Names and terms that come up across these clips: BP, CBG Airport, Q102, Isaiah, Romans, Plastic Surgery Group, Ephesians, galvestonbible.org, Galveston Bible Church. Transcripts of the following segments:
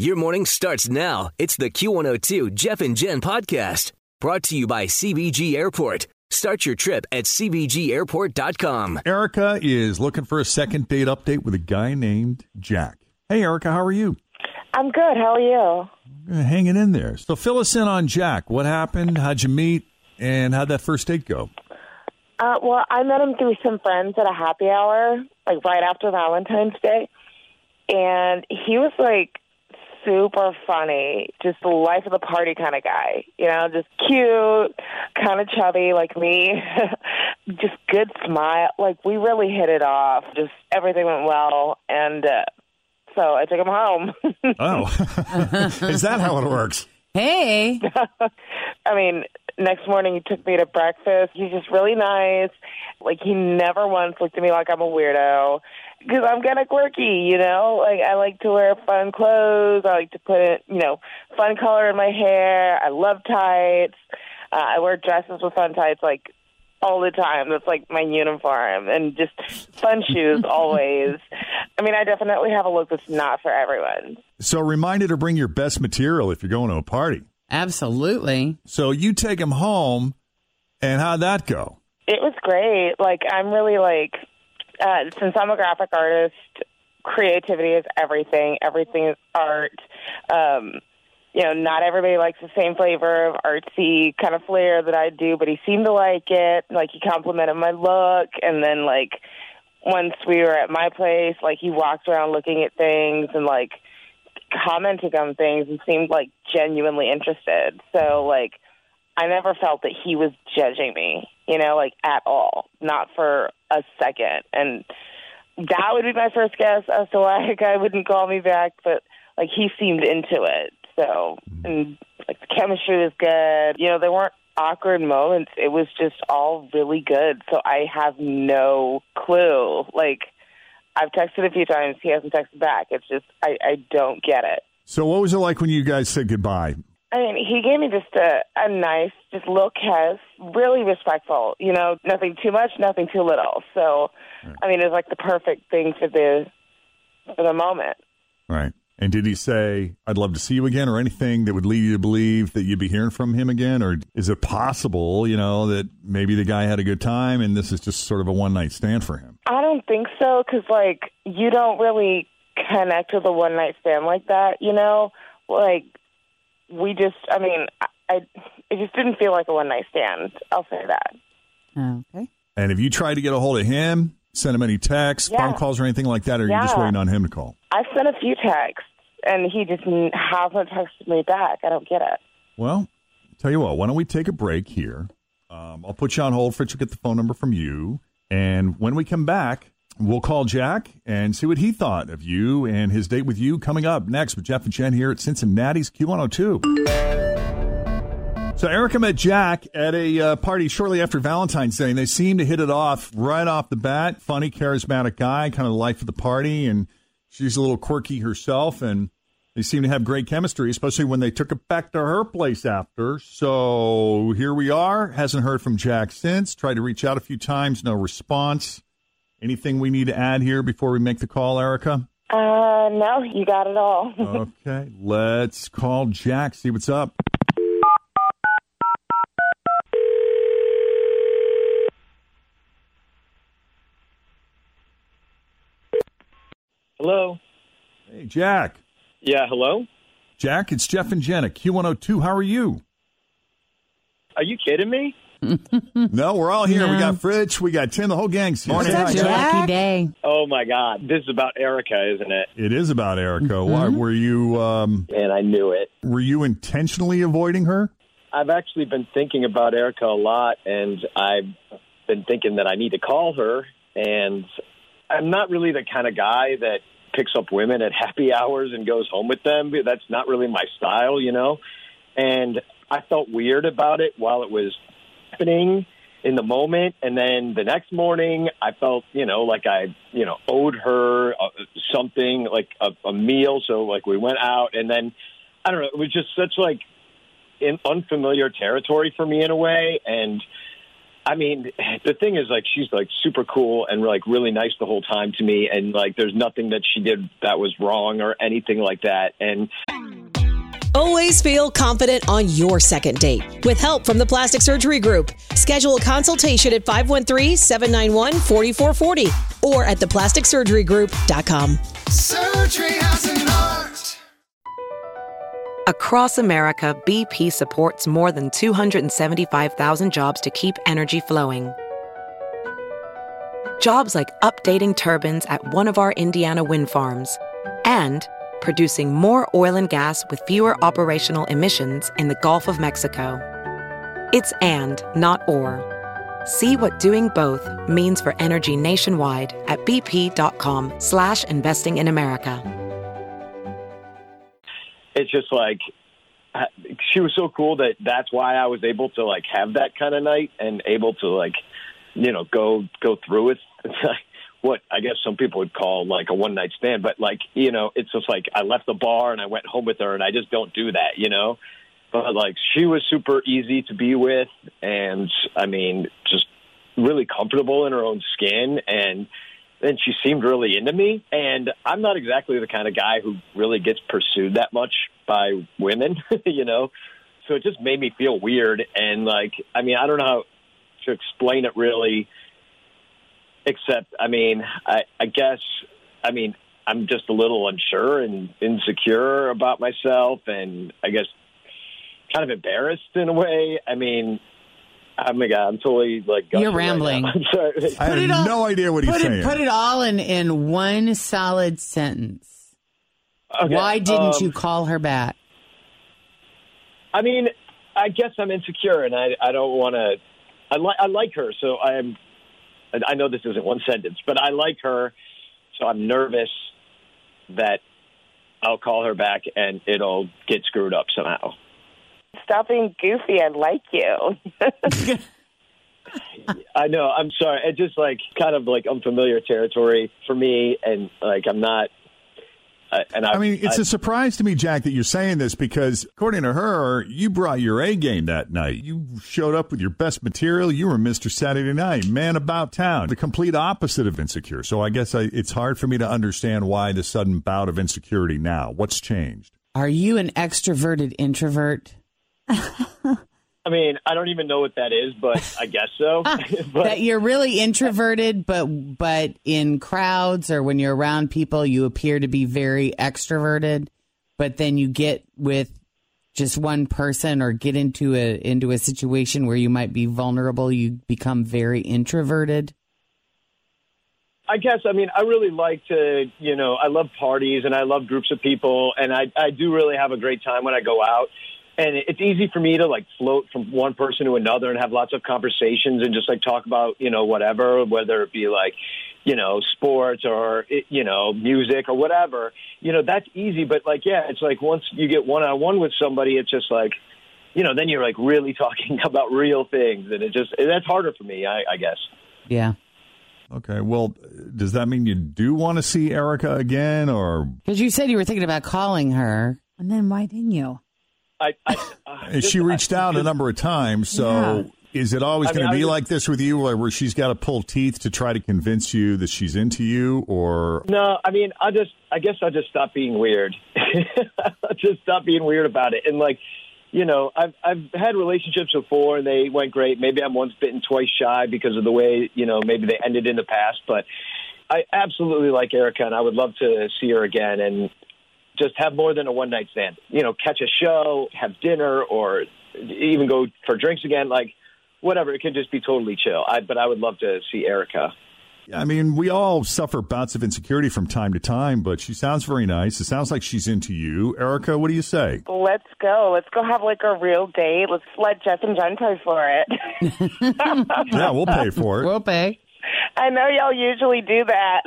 Your morning starts now. It's the Q102 Jeff and Jen podcast, brought to you by CBG Airport. Start your trip at cbgairport.com. Erica is looking for a second date update with a guy named Jack. Hey, Erica, how are you? I'm good. How are you? Hanging in there. So fill us in on Jack. What happened? How'd you meet? And how'd that first date go? Well, I met him through some friends at a happy hour, like right after Valentine's Day. And he was like super funny, just the life of the party kind of guy, you know, just cute, kind of chubby like me, just good smile. Like, we really hit it off. Just everything went well, and so I took him home. Oh, is that how it works? Hey. I mean, next morning he took me to breakfast. He's just really nice. Like, he never once looked at me like I'm a weirdo, because I'm kind of quirky, you know? Like, I like to wear fun clothes. I like to put, fun color in my hair. I love tights. I wear dresses with fun tights, like, all the time. That's, like, my uniform. And just fun shoes, always. I mean, I definitely have a look that's not for everyone. So remind her to bring your best material if you're going to a party. Absolutely. So you take him home, and how'd that go? It was great. Like, I'm really, like... since I'm a graphic artist, creativity is everything. Everything is art. Not everybody likes the same flavor of artsy kind of flair that I do, but he seemed to like it. Like, he complimented my look. And then, like, once we were at my place, like, he walked around looking at things and, like, commenting on things and seemed, like, genuinely interested. So, like, I never felt that he was judging me, at all. Not for a second. And that would be my first guess as to why a guy wouldn't call me back, but, like, he seemed into it. So, and, like, the chemistry was good. There weren't awkward moments. It was just all really good. So I have no clue. Like, I've texted a few times. He hasn't texted back. It's just, I don't get it. So what was it like when you guys said goodbye? I mean, he gave me just a nice, just little kiss, really respectful, nothing too much, nothing too little. So, right. I mean, it was like the perfect thing for the moment. Right. And did he say, I'd love to see you again, or anything that would lead you to believe that you'd be hearing from him again? Or is it possible, that maybe the guy had a good time and this is just sort of a one-night stand for him? I don't think so, because, like, you don't really connect with a one-night stand like that, Like... it just didn't feel like a one-night stand. I'll say that. Okay. And have you tried to get a hold of him, send him any texts, phone calls, or anything like that, or are you just waiting on him to call? I've sent a few texts, and he just hasn't texted me back. I don't get it. Well, tell you what, why don't we take a break here? I'll put you on hold. Fritz will get the phone number from you. And when we come back, we'll call Jack and see what he thought of you and his date with you, coming up next with Jeff and Jen here at Cincinnati's Q102. So Erica met Jack at a party shortly after Valentine's Day, and they seemed to hit it off right off the bat. Funny, charismatic guy, kind of the life of the party, and she's a little quirky herself, and they seem to have great chemistry, especially when they took it back to her place after. So here we are. Hasn't heard from Jack since. Tried to reach out a few times, no response. Anything we need to add here before we make the call, Erica? No, you got it all. Okay, let's call Jack, see what's up. Hello. Hey, Jack. Yeah, hello? Jack, it's Jeff and Jen at Q102. How are you? Are you kidding me? No, we're all here. No. We got Fritz, we got Tim, the whole gang's here. Morning, Jack. Day. Oh my God, this is about Erica, isn't it? It is about Erica. Mm-hmm. Why were you? And I knew it. Were you intentionally avoiding her? I've actually been thinking about Erica a lot, and I've been thinking that I need to call her. And I'm not really the kind of guy that picks up women at happy hours and goes home with them. That's not really my style, you know. And I felt weird about it while it was happening in the moment. And then the next morning I felt, you know, like I, you know, owed her something like a meal. So like we went out and then, I don't know, it was just such like in unfamiliar territory for me in a way. And I mean, the thing is like, she's like super cool and like really nice the whole time to me. And like, there's nothing that she did that was wrong or anything like that. And always feel confident on your second date with help from the Plastic Surgery Group. Schedule a consultation at 513-791-4440 or at theplasticsurgerygroup.com. Surgery has an art. Across America, BP supports more than 275,000 jobs to keep energy flowing. Jobs like updating turbines at one of our Indiana wind farms and producing more oil and gas with fewer operational emissions in the Gulf of Mexico. It's and, not or. See what doing both means for energy nationwide at bp.com/investing in America. It's just like, she was so cool that that's why I was able to like have that kind of night and able to like, you know, go through it. It's like, what I guess some people would call like a one-night stand, but like, you know, it's just like I left the bar and I went home with her and I just don't do that, you know? But like she was super easy to be with and I mean, just really comfortable in her own skin and she seemed really into me and I'm not exactly the kind of guy who really gets pursued that much by women, you know? So it just made me feel weird and like, I mean, I don't know how to explain it really. Except, I mean, I guess, I mean, I'm just a little unsure and insecure about myself and I guess kind of embarrassed in a way. I mean, oh my God, I'm totally like... You're rambling. Right, I'm sorry. I have no idea what he's saying. Put it all in one solid sentence. Okay. Why didn't you call her back? I mean, I guess I'm insecure and I don't want to... I like her, so I'm... I know this isn't one sentence, but I like her, so I'm nervous that I'll call her back and it'll get screwed up somehow. Stop being goofy. I like you. I know. I'm sorry. It's just like kind of like unfamiliar territory for me, and like I'm not. I mean, it's a surprise to me, Jack, that you're saying this because, according to her, you brought your A game that night. You showed up with your best material. You were Mr. Saturday Night, man about town, the complete opposite of insecure. So I guess it's hard for me to understand why the sudden bout of insecurity now. What's changed? Are you an extroverted introvert? I mean, I don't even know what that is, but I guess so. But that you're really introverted, but in crowds or when you're around people, you appear to be very extroverted. But then you get with just one person or get into a situation where you might be vulnerable. You become very introverted. I guess, I mean, I really like to, you know, I love parties and I love groups of people. And I do really have a great time when I go out. And it's easy for me to, like, float from one person to another and have lots of conversations and just, like, talk about, you know, whatever, whether it be, like, you know, sports or, you know, music or whatever. You know, that's easy. But, like, yeah, it's like once you get one-on-one with somebody, it's just, like, you know, then you're, like, really talking about real things. And that's harder for me, I guess. Yeah. Okay. Well, does that mean you do want to see Erica again or? Because you said you were thinking about calling her. And then why didn't you? She reached out a number of times, so yeah. Is it always going to be like this with you, where she's got to pull teeth to try to convince you that she's into you, or? No, I mean, I guess I'll just stop being weird. I'll just stop being weird about it. And, like, you know, I've had relationships before, and they went great. Maybe I'm once bitten, twice shy because of the way, you know, maybe they ended in the past. But I absolutely like Erica, and I would love to see her again, and just have more than a one-night stand. You know, catch a show, have dinner, or even go for drinks again. Like, whatever. It can just be totally chill. But I would love to see Erica. I mean, we all suffer bouts of insecurity from time to time, but she sounds very nice. It sounds like she's into you. Erica, what do you say? Let's go. Let's go have, like, a real date. Let's let Jess and Jen pay for it. Yeah, we'll pay for it. We'll pay. I know y'all usually do that.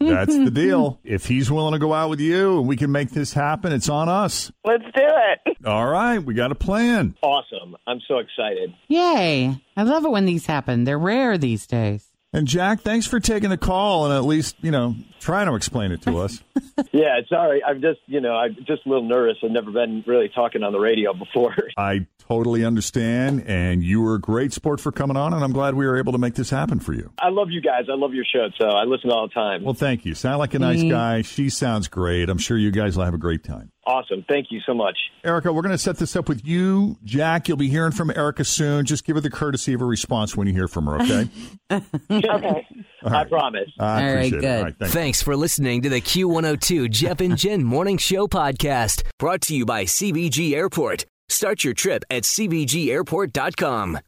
That's the deal. If he's willing to go out with you and we can make this happen, it's on us. Let's do it. All right. We got a plan. Awesome. I'm so excited. Yay. I love it when these happen. They're rare these days. And, Jack, thanks for taking the call and at least, you know, trying to explain it to us. Yeah, sorry. I'm just a little nervous. I've never been really talking on the radio before. I totally understand. And you were a great sport for coming on, and I'm glad we were able to make this happen for you. I love you guys. I love your show, so I listen all the time. Well, thank you. Sound like a nice guy. She sounds great. I'm sure you guys will have a great time. Awesome. Thank you so much. Erica, we're going to set this up with you. Jack, you'll be hearing from Erica soon. Just give her the courtesy of a response when you hear from her, okay? Okay. Right. I promise. I appreciate it. All right, good. All right, thanks for listening to the Q102 Jeff and Jen Morning Show podcast, brought to you by CBG Airport. Start your trip at CBGAirport.com.